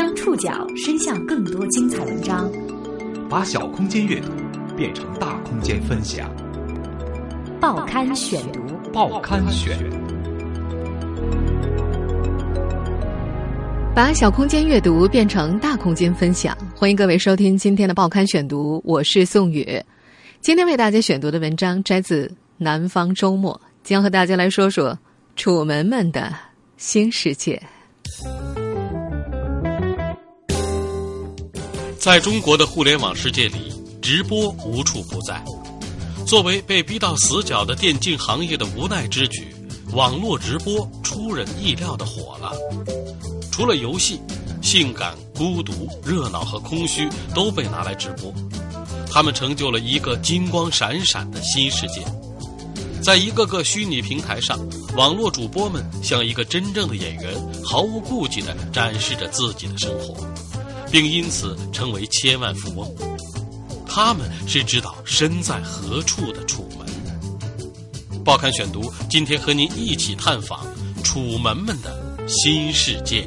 将触角伸向更多精彩文章，把小空间阅读变成大空间分享。报刊选读，报刊选，把小空间阅读变成大空间分享。欢迎各位收听今天的报刊选读，我是宋宇。今天为大家选读的文章摘自《南方周末》，将和大家来说说楚门们的新世界。在中国的互联网世界里，直播无处不在。作为被逼到死角的电竞行业的无奈之举，网络直播出人意料的火了。除了游戏，性感、孤独、热闹和空虚都被拿来直播，他们成就了一个金光闪闪的新世界。在一个个虚拟平台上，网络主播们像一个真正的演员，毫无顾忌地展示着自己的生活，并因此成为千万富翁。他们是知道身在何处的楚门。报刊选读，今天和您一起探访楚门们的新世界。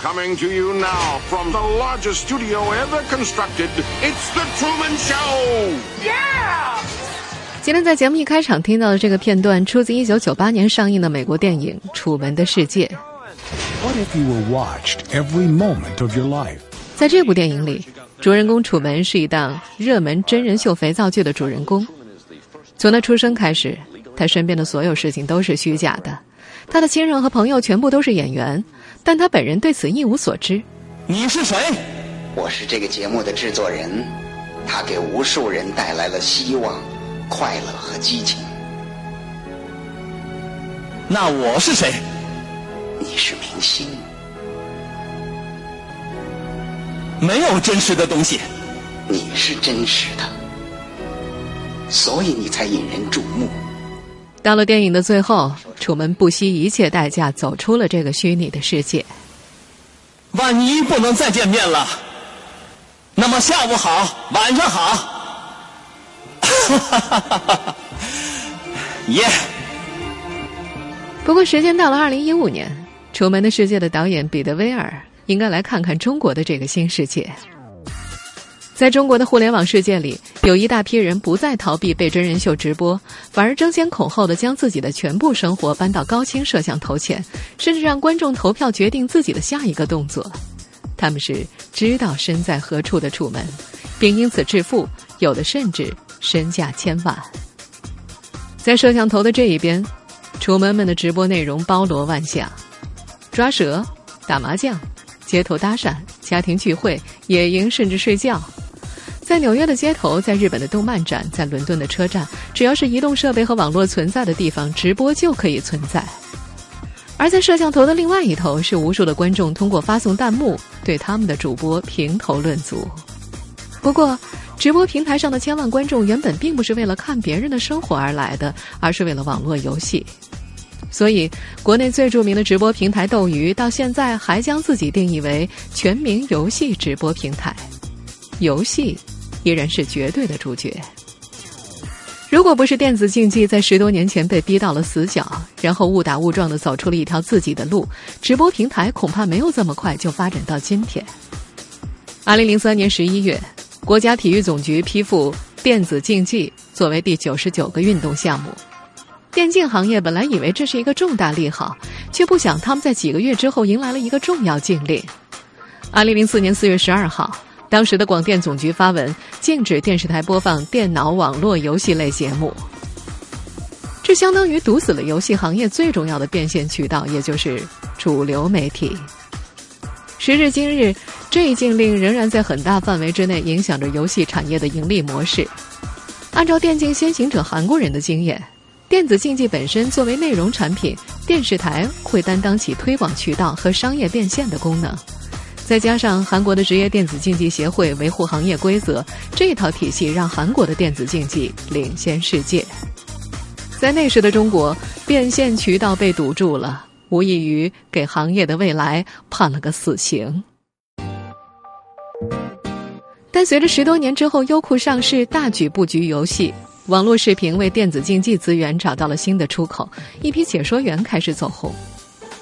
Coming to you now from the largest studio ever constructed, it's the Truman Show! Yeah! 今天在节目一开场听到的这个片段，出自1998年上映的美国电影《楚门的世界》。What if you were watched every moment of your life? 在这部电影里，主人公楚门是一档热门真人秀肥皂剧的主人公。从他出生开始，他身边的所有事情都是虚假的，他的亲人和朋友全部都是演员，但他本人对此一无所知。你是谁？我是这个节目的制作人，他给无数人带来了希望、快乐和激情。那我是谁？你是明星，没有真实的东西。你是真实的，所以你才引人注目。到了电影的最后，楚门不惜一切代价走出了这个虚拟的世界。万一不能再见面了，那么下午好，晚上好。耶！不过时间到了2015年。《楚门的世界》的导演彼得·威尔应该来看看中国的这个新世界。在中国的互联网世界里，有一大批人不再逃避被真人秀直播，反而争先恐后地将自己的全部生活搬到高清摄像头前，甚至让观众投票决定自己的下一个动作。他们是知道身在何处的楚门，并因此致富，有的甚至身价千万。在摄像头的这一边，楚门们的直播内容包罗万象。抓蛇、打麻将、街头搭讪、家庭聚会、野营，甚至睡觉。在纽约的街头，在日本的动漫展，在伦敦的车站，只要是移动设备和网络存在的地方，直播就可以存在。而在摄像头的另外一头，是无数的观众通过发送弹幕对他们的主播评头论足。不过，直播平台上的千万观众原本并不是为了看别人的生活而来的，而是为了网络游戏。所以，国内最著名的直播平台斗鱼到现在还将自己定义为全民游戏直播平台，游戏依然是绝对的主角。如果不是电子竞技在10多年前被逼到了死角，然后误打误撞地走出了一条自己的路，直播平台恐怕没有这么快就发展到今天。2003年11月，国家体育总局批复电子竞技作为第99个运动项目。电竞行业本来以为这是一个重大利好，却不想他们在几个月之后迎来了一个重要禁令。2004年4月12号，当时的广电总局发文禁止电视台播放电脑网络游戏类节目。这相当于堵死了游戏行业最重要的变现渠道，也就是主流媒体。时至今日，这一禁令仍然在很大范围之内影响着游戏产业的盈利模式。按照电竞先行者韩国人的经验，电子竞技本身作为内容产品，电视台会担当起推广渠道和商业变现的功能。再加上韩国的职业电子竞技协会维护行业规则，这套体系让韩国的电子竞技领先世界。在那时的中国，变现渠道被堵住了，无异于给行业的未来判了个死刑。但随着10多年之后优酷上市，大举布局游戏，网络视频为电子竞技资源找到了新的出口，一批解说员开始走红。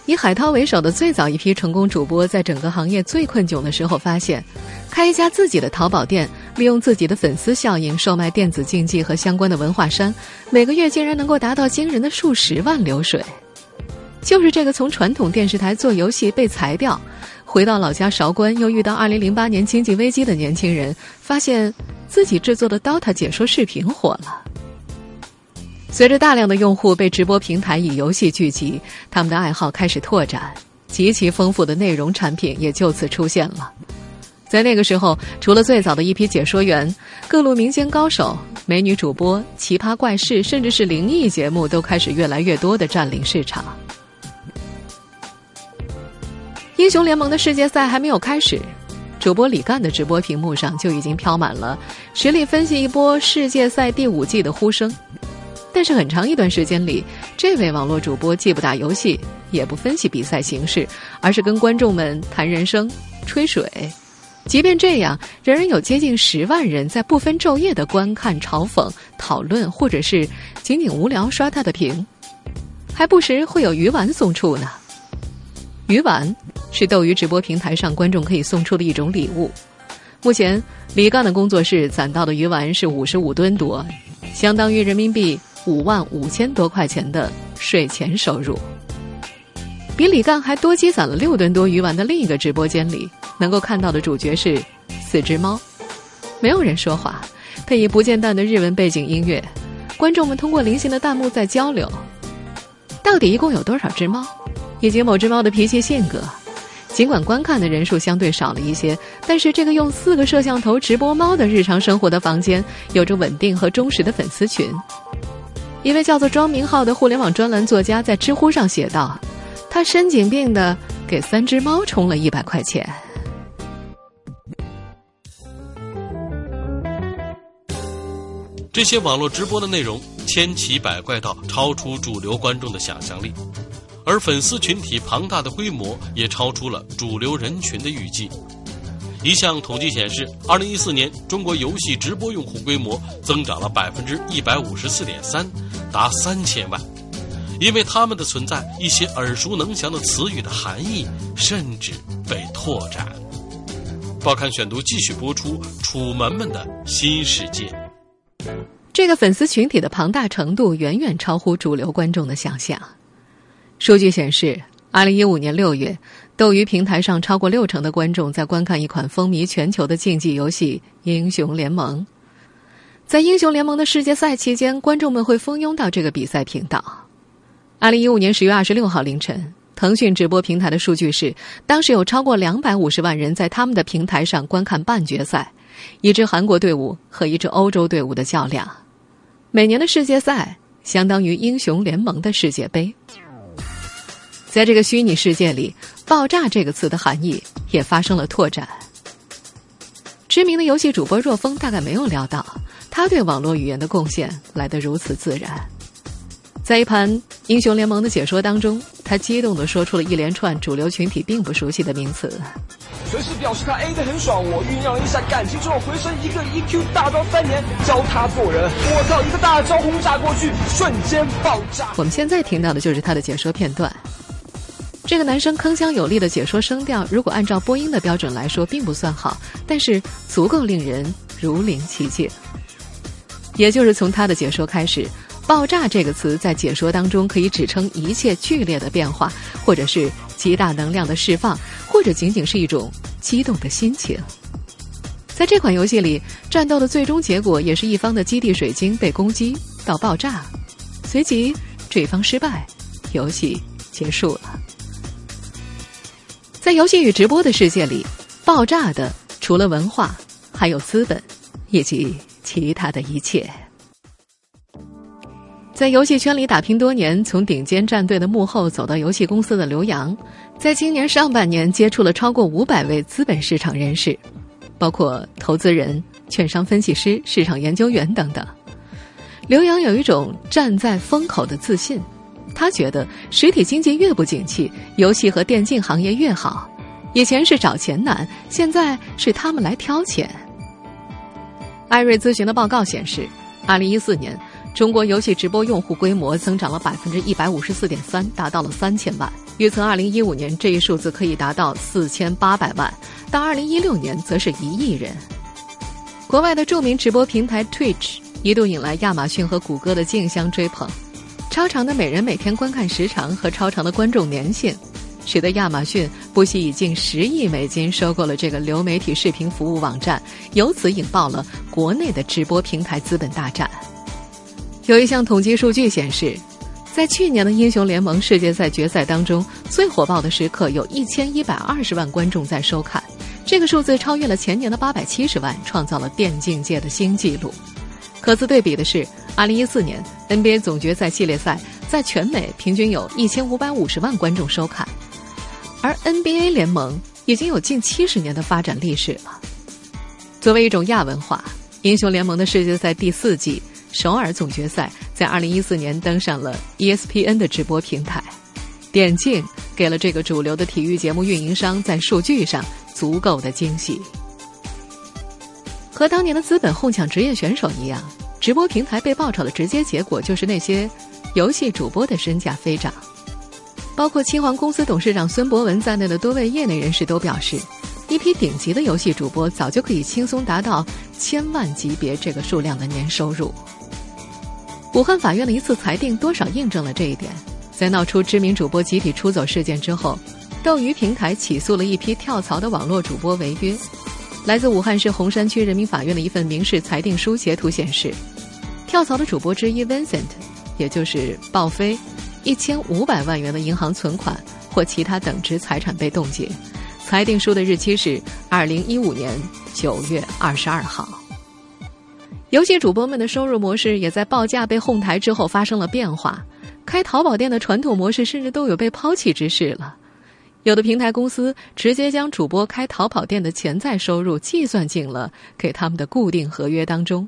以海涛为首的最早一批成功主播，在整个行业最困窘的时候，发现开一家自己的淘宝店，利用自己的粉丝效应售卖电子竞技和相关的文化衫，每个月竟然能够达到惊人的数十万流水。就是这个从传统电视台做游戏被裁掉，回到老家韶关，又遇到2008年经济危机的年轻人，发现自己制作的 DOTA 解说视频火了。随着大量的用户被直播平台以游戏聚集，他们的爱好开始拓展，极其丰富的内容产品也就此出现了。在那个时候，除了最早的一批解说员，各路民间高手、美女主播、奇葩怪事，甚至是灵异节目，都开始越来越多地占领市场。英雄联盟的世界赛还没有开始，主播李干的直播屏幕上就已经飘满了实力分析一波世界赛第五季的呼声。但是很长一段时间里，这位网络主播既不打游戏，也不分析比赛形势，而是跟观众们谈人生、吹水。即便这样，仍然有接近10万人在不分昼夜的观看、嘲讽、讨论，或者是仅仅无聊刷他的屏，还不时会有鱼丸送出呢。鱼丸是斗鱼直播平台上观众可以送出的一种礼物。目前李干的工作室攒到的鱼丸是55吨多，相当于人民币5万5千多块钱的税前收入。比李干还多积攒了6吨多鱼丸的另一个直播间里，能够看到的主角是4只猫，没有人说话，配以不间断的日文背景音乐，观众们通过零星的弹幕在交流，到底一共有多少只猫，以及某只猫的脾气性格。尽管观看的人数相对少了一些，但是这个用4个摄像头直播猫的日常生活的房间，有着稳定和忠实的粉丝群。一位叫做庄明浩的互联网专栏作家在知乎上写道，他神经病的给3只猫充了100块钱。这些网络直播的内容千奇百怪到超出主流观众的想象力，而粉丝群体庞大的规模也超出了主流人群的预计。一项统计显示，2014年中国游戏直播用户规模增长了154.3%，达3000万。因为他们的存在，一些耳熟能详的词语的含义甚至被拓展。报刊选读继续播出《楚门们的新世界》。这个粉丝群体的庞大程度远远超乎主流观众的想象。数据显示2015年6月，斗鱼平台上超过60%的观众在观看一款风靡全球的竞技游戏《英雄联盟》。在《英雄联盟》的世界赛期间，观众们会蜂拥到这个比赛频道。2015年10月26号凌晨，腾讯直播平台的数据是，当时有超过250万人在他们的平台上观看半决赛，一支韩国队伍和一支欧洲队伍的较量。每年的世界赛相当于《英雄联盟》的世界杯。在这个虚拟世界里，爆炸这个词的含义也发生了拓展。知名的游戏主播若风大概没有料到，他对网络语言的贡献来得如此自然。在一盘英雄联盟的解说当中，他激动地说出了一连串主流群体并不熟悉的名词。随时表示他 A 得很爽，我酝酿了一下感情之后回身一个 EQ 大招3连教他做人，我靠，一个大招轰炸过去，瞬间爆炸。我们现在听到的就是他的解说片段。这个男生铿锵有力的解说声调，如果按照播音的标准来说并不算好，但是足够令人如临其境。也就是从他的解说开始，爆炸这个词在解说当中可以指称一切剧烈的变化，或者是极大能量的释放，或者仅仅是一种激动的心情。在这款游戏里，战斗的最终结果也是一方的基地水晶被攻击到爆炸，随即这方失败，游戏结束了。在游戏与直播的世界里，爆炸的除了文化，还有资本以及其他的一切。在游戏圈里打拼多年，从顶尖战队的幕后走到游戏公司的刘洋，在今年上半年接触了超过500位资本市场人士，包括投资人、券商分析师、市场研究员等等。刘洋有一种站在风口的自信，他觉得实体经济越不景气，游戏和电竞行业越好。以前是找钱难，现在是他们来挑钱。艾瑞咨询的报告显示，2014年中国游戏直播用户规模增长了 154.3%， 达到了3000万。预测2015年这一数字可以达到4800万，到2016年则是1亿人。国外的著名直播平台 Twitch 一度引来亚马逊和谷歌的竞相追捧，超长的每人每天观看时长和超长的观众粘性，使得亚马逊不惜以近10亿美金收购了这个流媒体视频服务网站，由此引爆了国内的直播平台资本大战。有一项统计数据显示，在去年的英雄联盟世界赛决赛当中，最火爆的时刻有1120万观众在收看，这个数字超越了前年的870万，创造了电竞界的新纪录。可自对比的是，2014年 NBA 总决赛系列赛在全美平均有1550万观众收看，而 NBA 联盟已经有近70年的发展历史了。作为一种亚文化，英雄联盟的世界赛第4季首尔总决赛在2014年登上了 ESPN 的直播平台，点进给了这个主流的体育节目运营商在数据上足够的惊喜。和当年的资本哄抢职业选手一样，直播平台被爆炒的直接结果就是那些游戏主播的身价飞涨。包括七皇公司董事长孙博文在内的多位业内人士都表示，一批顶级的游戏主播早就可以轻松达到1000万级别这个数量的年收入。武汉法院的一次裁定多少印证了这一点。在闹出知名主播集体出走事件之后，斗鱼平台起诉了一批跳槽的网络主播违约。来自武汉市洪山区人民法院的一份民事裁定书截图显示，跳槽的主播之一 Vincent， 也就是鲍飞，1500万元的银行存款或其他等值财产被冻结。裁定书的日期是2015年9月22号。游戏主播们的收入模式也在报价被哄抬之后发生了变化，开淘宝店的传统模式甚至都有被抛弃之势了。有的平台公司直接将主播开淘宝店的潜在收入计算进了给他们的固定合约当中。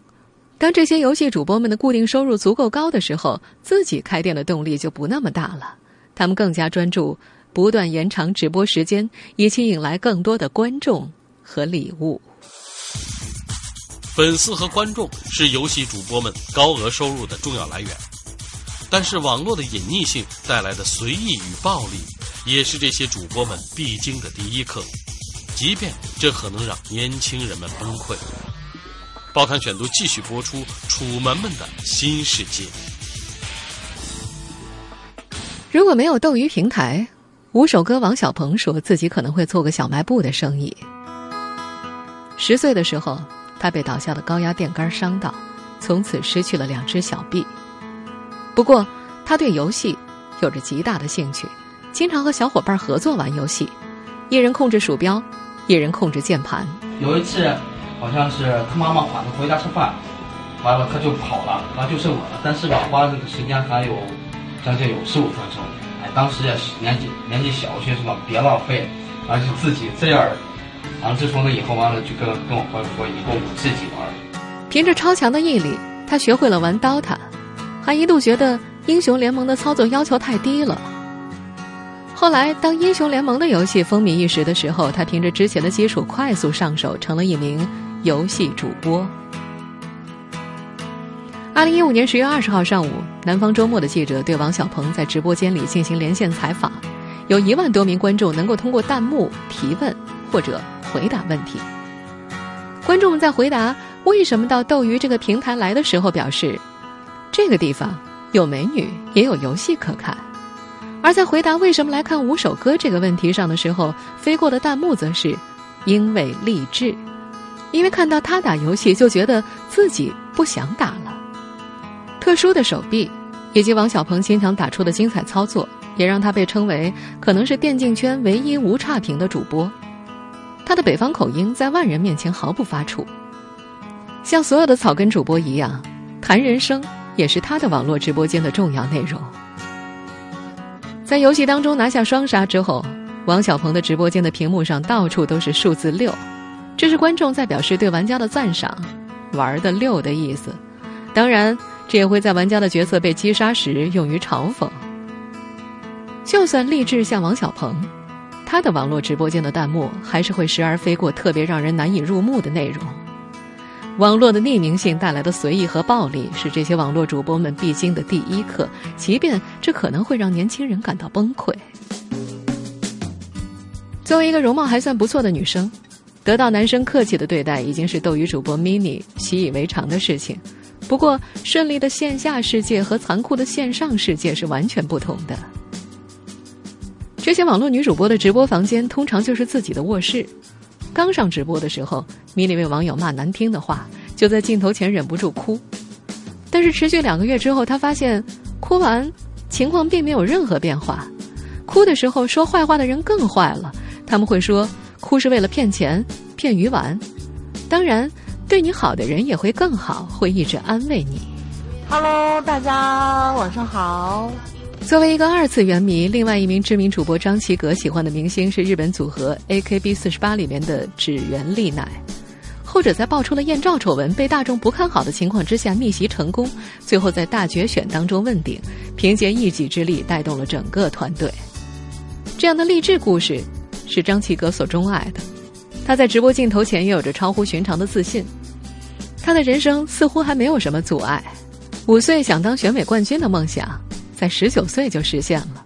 当这些游戏主播们的固定收入足够高的时候，自己开店的动力就不那么大了，他们更加专注不断延长直播时间，以期引来更多的观众和礼物。粉丝和观众是游戏主播们高额收入的重要来源，但是网络的隐匿性带来的随意与暴力，也是这些主播们必经的第一课，即便这可能让年轻人们崩溃。报刊选读继续播出《楚门们的新世界》。如果没有斗鱼平台，五首歌王小鹏说自己可能会做个小卖部的生意。10岁的时候，他被倒下的高压电杆伤到，从此失去了2只小臂。不过他对游戏有着极大的兴趣，经常和小伙伴合作玩游戏，一人控制鼠标，一人控制键盘。有一次好像是他妈妈喊他回家吃饭，完了他就跑了，然后就剩我了。但是吧，花这个时间还有将近有15分钟。哎，当时也是年纪小，学生嘛，别浪费，而是自己这样。然后自从那以后，完了就跟我朋友说，以后我自己玩。凭着超强的毅力，他学会了玩 DOTA， 还一度觉得英雄联盟的操作要求太低了。后来当英雄联盟的游戏风靡一时的时候，他凭着之前的基础快速上手，成了一名游戏主播。2015年10月20号上午，南方周末的记者对王小鹏在直播间里进行连线采访，有1万多名观众能够通过弹幕提问或者回答问题。观众们在回答为什么到斗鱼这个平台来的时候表示，这个地方有美女也有游戏可看。而在回答为什么来看五首歌这个问题上的时候，飞过的弹幕则是因为励志。因为看到他打游戏，就觉得自己不想打了。特殊的手臂以及王小鹏经常打出的精彩操作，也让他被称为可能是电竞圈唯一无差评的主播。他的北方口音在万人面前毫不发怵，像所有的草根主播一样，谈人生也是他的网络直播间的重要内容。在游戏当中拿下双杀之后，王小鹏的直播间的屏幕上到处都是数字6，这是观众在表示对玩家的赞赏，玩的溜的意思。当然，这也会在玩家的角色被击杀时用于嘲讽。就算励志像王小鹏，他的网络直播间的弹幕还是会时而飞过特别让人难以入目的内容。网络的匿名性带来的随意和暴力是这些网络主播们必经的第一课，即便这可能会让年轻人感到崩溃。作为一个容貌还算不错的女生，得到男生客气的对待已经是斗鱼主播 mini 习以为常的事情。不过顺利的线下世界和残酷的线上世界是完全不同的。这些网络女主播的直播房间通常就是自己的卧室。刚上直播的时候，米莉为网友骂难听的话，就在镜头前忍不住哭。但是持续2个月之后，她发现哭完情况并没有任何变化。哭的时候说坏话的人更坏了，他们会说哭是为了骗钱、骗鱼丸。当然，对你好的人也会更好，会一直安慰你。Hello， 大家晚上好。作为一个2次元迷，另外一名知名主播张棋格喜欢的明星是日本组合 AKB48 里面的指原莉乃，后者在爆出了艳照丑闻被大众不看好的情况之下逆袭成功，最后在大决选当中问鼎，凭借一己之力带动了整个团队。这样的励志故事是张棋格所钟爱的，他在直播镜头前也有着超乎寻常的自信，他的人生似乎还没有什么阻碍。5岁想当选美冠军的梦想在19岁就实现了，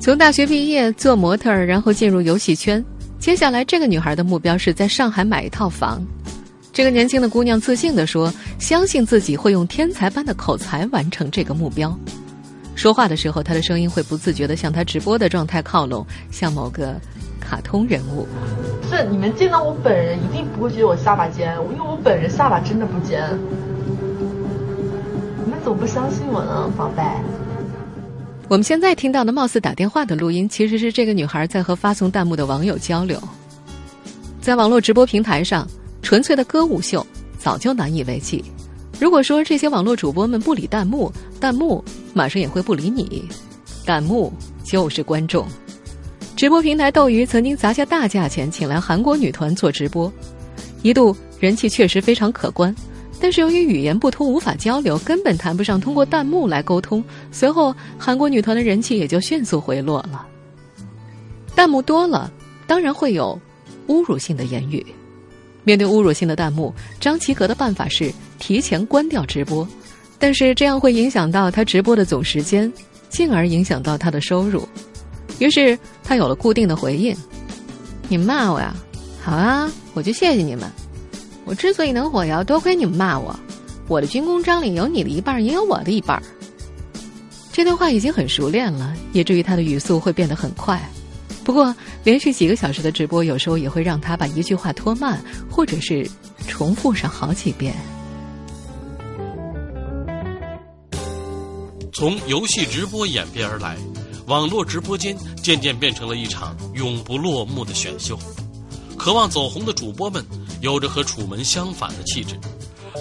从大学毕业做模特，然后进入游戏圈。接下来，这个女孩的目标是在上海买一套房。这个年轻的姑娘自信地说：“相信自己会用天才般的口才完成这个目标。”说话的时候，她的声音会不自觉地向她直播的状态靠拢，像某个卡通人物。是你们见到我本人一定不会觉得我下巴尖，因为我本人下巴真的不尖。你们总不相信我呢，宝贝。我们现在听到的貌似打电话的录音，其实是这个女孩在和发送弹幕的网友交流。在网络直播平台上，纯粹的歌舞秀早就难以为继。如果说这些网络主播们不理弹幕，弹幕马上也会不理你。弹幕就是观众。直播平台斗鱼曾经砸下大价钱请来韩国女团做直播，一度人气确实非常可观。但是由于语言不通无法交流，根本谈不上通过弹幕来沟通，随后韩国女团的人气也就迅速回落了。弹幕多了，当然会有侮辱性的言语。面对侮辱性的弹幕，张棋格的办法是提前关掉直播，但是这样会影响到她直播的总时间，进而影响到她的收入。于是她有了固定的回应：你们骂我呀，好啊，我就谢谢你们。我之所以能火，也要多亏你们骂我。我的军功章里有你的一半，也有我的一半。这段话已经很熟练了，以至于他的语速会变得很快。不过，连续几个小时的直播，有时候也会让他把一句话拖慢，或者是重复上好几遍。从游戏直播演变而来，网络直播间渐渐变成了一场永不落幕的选秀。渴望走红的主播们有着和楚门相反的气质，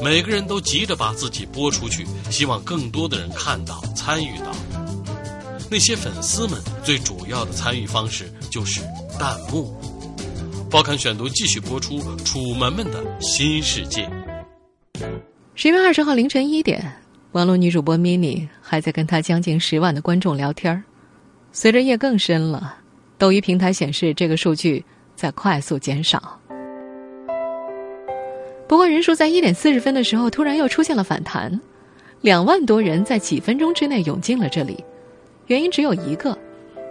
每个人都急着把自己播出去，希望更多的人看到、参与到。那些粉丝们最主要的参与方式就是弹幕。报刊选读继续播出楚门们的新世界。10月20号凌晨1点，网络女主播 mini 还在跟她将近10万的观众聊天。随着夜更深了，斗鱼平台显示这个数据在快速减少。不过人数在1点40分的时候突然又出现了反弹，2万多人在几分钟之内涌进了这里。原因只有一个，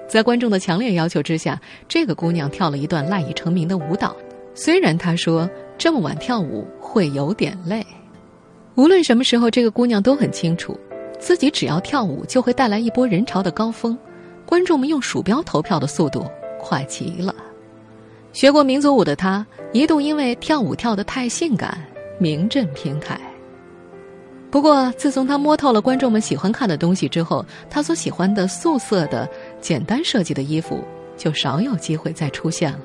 在观众的强烈要求之下，这个姑娘跳了一段赖以成名的舞蹈。虽然她说这么晚跳舞会有点累，无论什么时候这个姑娘都很清楚，自己只要跳舞就会带来一波人潮的高峰。观众们用鼠标投票的速度快极了。学过民族舞的她，一度因为跳舞跳得太性感，名震平台。不过，自从她摸透了观众们喜欢看的东西之后，她所喜欢的素色的、简单设计的衣服就少有机会再出现了。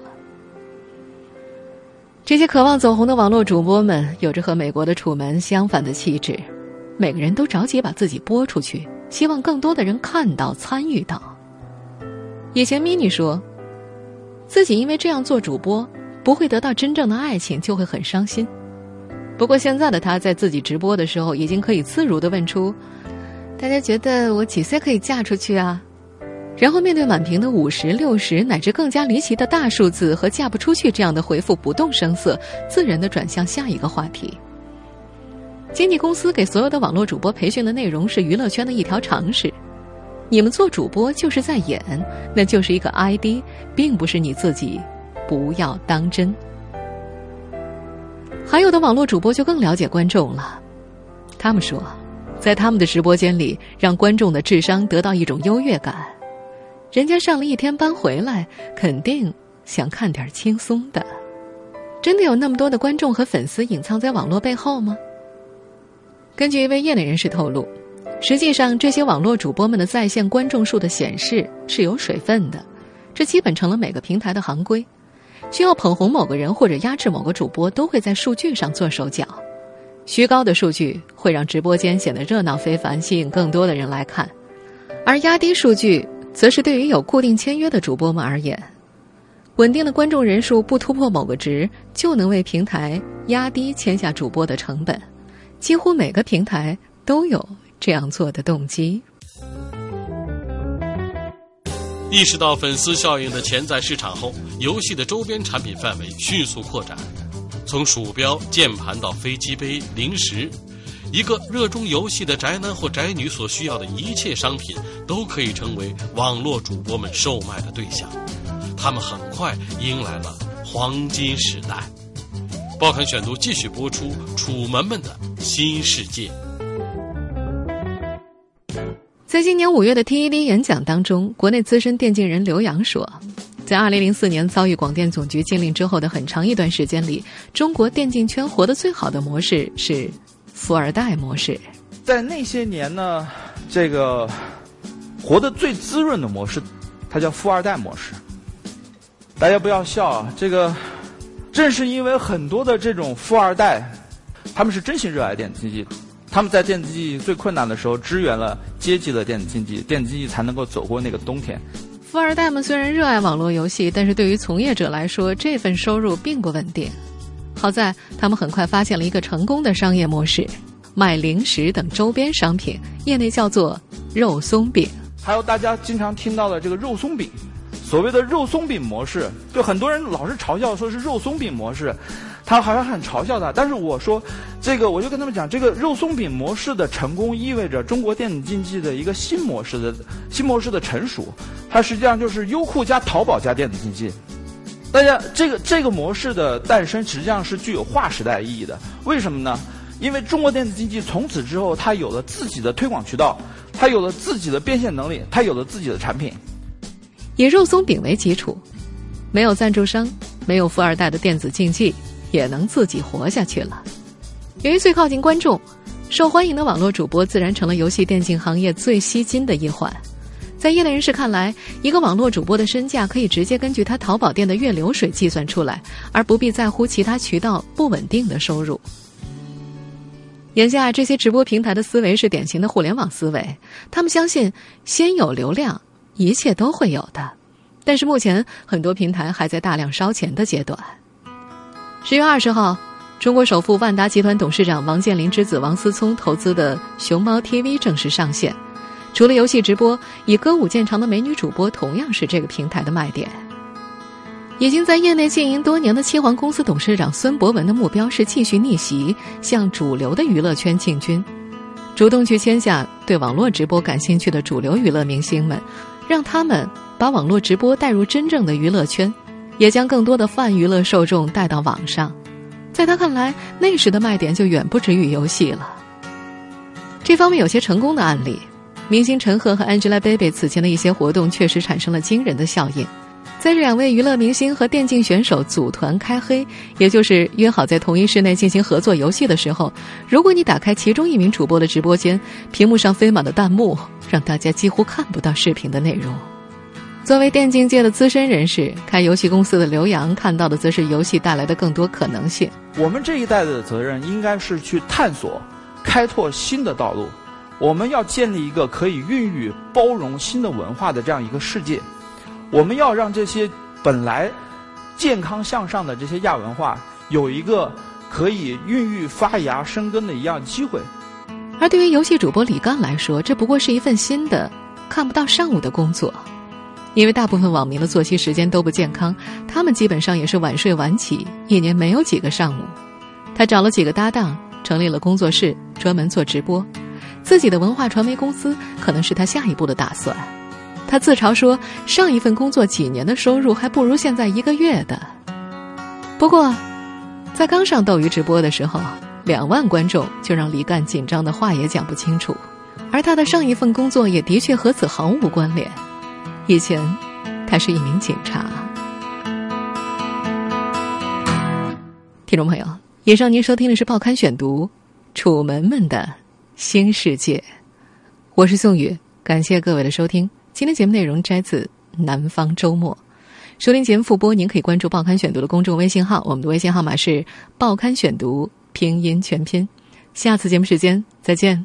这些渴望走红的网络主播们，有着和美国的楚门相反的气质，每个人都着急把自己播出去，希望更多的人看到、参与到。以前 mini 说，自己因为这样做主播不会得到真正的爱情，就会很伤心。不过现在的他在自己直播的时候，已经可以自如地问出：大家觉得我几岁可以嫁出去啊？然后面对满屏的50、60乃至更加离奇的大数字和嫁不出去这样的回复，不动声色，自然地转向下一个话题。经纪公司给所有的网络主播培训的内容是娱乐圈的一条常识。你们做主播就是在演，那就是一个 ID， 并不是你自己，不要当真。还有的网络主播就更了解观众了，他们说，在他们的直播间里，让观众的智商得到一种优越感。人家上了一天班回来，肯定想看点轻松的。真的有那么多的观众和粉丝隐藏在网络背后吗？根据一位业内人士透露，实际上这些网络主播们的在线观众数的显示是有水分的，这基本成了每个平台的行规。需要捧红某个人或者压制某个主播，都会在数据上做手脚。虚高的数据会让直播间显得热闹非凡，吸引更多的人来看，而压低数据则是对于有固定签约的主播们而言，稳定的观众人数不突破某个值，就能为平台压低签下主播的成本。几乎每个平台都有这样做的动机。意识到粉丝效应的潜在市场后，游戏的周边产品范围迅速扩展，从鼠标、键盘到飞机杯、零食，一个热衷游戏的宅男或宅女所需要的一切商品，都可以成为网络主播们售卖的对象。他们很快迎来了黄金时代。报刊选读继续播出《楚门们的新世界》。在今年5月的 TED 演讲当中，国内资深电竞人刘洋说，在2004年遭遇广电总局禁令之后的很长一段时间里，中国电竞圈活得最好的模式是富二代模式。在那些年呢，这个活得最滋润的模式，它叫富二代模式。大家不要笑啊，这个正是因为很多的这种富二代，他们是真心热爱电竞技，他们在电竞技最困难的时候支援了阶级的电竞技，电竞技才能够走过那个冬天。富二代们虽然热爱网络游戏，但是对于从业者来说，这份收入并不稳定。好在他们很快发现了一个成功的商业模式，卖零食等周边商品，业内叫做肉松饼。还有大家经常听到的这个肉松饼，所谓的肉松饼模式，就很多人老是嘲笑说是肉松饼模式，他好像很嘲笑他。但是我说，这个我就跟他们讲，这个肉松饼模式的成功意味着中国电子竞技的一个新模式的成熟，它实际上就是优酷加淘宝加电子竞技。大家这个模式的诞生实际上是具有划时代意义的，为什么呢？因为中国电子竞技从此之后，它有了自己的推广渠道，它有了自己的变现能力，它有了自己的产品。以肉松饼为基础，没有赞助商，没有富二代的电子竞技也能自己活下去了。由于最靠近观众，受欢迎的网络主播自然成了游戏电竞行业最吸金的一环。在业内人士看来，一个网络主播的身价可以直接根据他淘宝店的月流水计算出来，而不必在乎其他渠道不稳定的收入。眼下这些直播平台的思维是典型的互联网思维，他们相信先有流量一切都会有的，但是目前很多平台还在大量烧钱的阶段。10月20号，中国首富万达集团董事长王健林之子王思聪投资的熊猫 TV 正式上线。除了游戏直播，以歌舞见长的美女主播同样是这个平台的卖点。已经在业内经营多年的七皇公司董事长孙博文的目标是继续逆袭，向主流的娱乐圈进军，主动去签下对网络直播感兴趣的主流娱乐明星们，让他们把网络直播带入真正的娱乐圈，也将更多的泛娱乐受众带到网上。在他看来，那时的卖点就远不止于游戏了。这方面有些成功的案例，明星陈赫和 Angelababy 此前的一些活动确实产生了惊人的效应。在这两位娱乐明星和电竞选手组团开黑，也就是约好在同一室内进行合作游戏的时候，如果你打开其中一名主播的直播间，屏幕上飞满的弹幕让大家几乎看不到视频的内容。作为电竞界的资深人士，开游戏公司的刘洋看到的则是游戏带来的更多可能性。我们这一代的责任应该是去探索开拓新的道路，我们要建立一个可以孕育包容新的文化的这样一个世界。我们要让这些本来健康向上的这些亚文化有一个可以孕育发芽生根的一样机会。而对于游戏主播李刚来说，这不过是一份新的看不到上午的工作。因为大部分网民的作息时间都不健康，他们基本上也是晚睡晚起，一年没有几个上午。他找了几个搭档，成立了工作室，专门做直播，自己的文化传媒公司可能是他下一步的打算。他自嘲说，上一份工作几年的收入还不如现在一个月的。不过在刚上斗鱼直播的时候，2万观众就让李干紧张的话也讲不清楚，而他的上一份工作也的确和此毫无关联。以前他是一名警察。听众朋友，以上您收听的是报刊选读楚门们的新世界，我是宋宇，感谢各位的收听。今天节目内容摘自南方周末。收听节目复播您可以关注报刊选读的公众微信号，我们的微信号码是报刊选读拼音全拼。下次节目时间再见。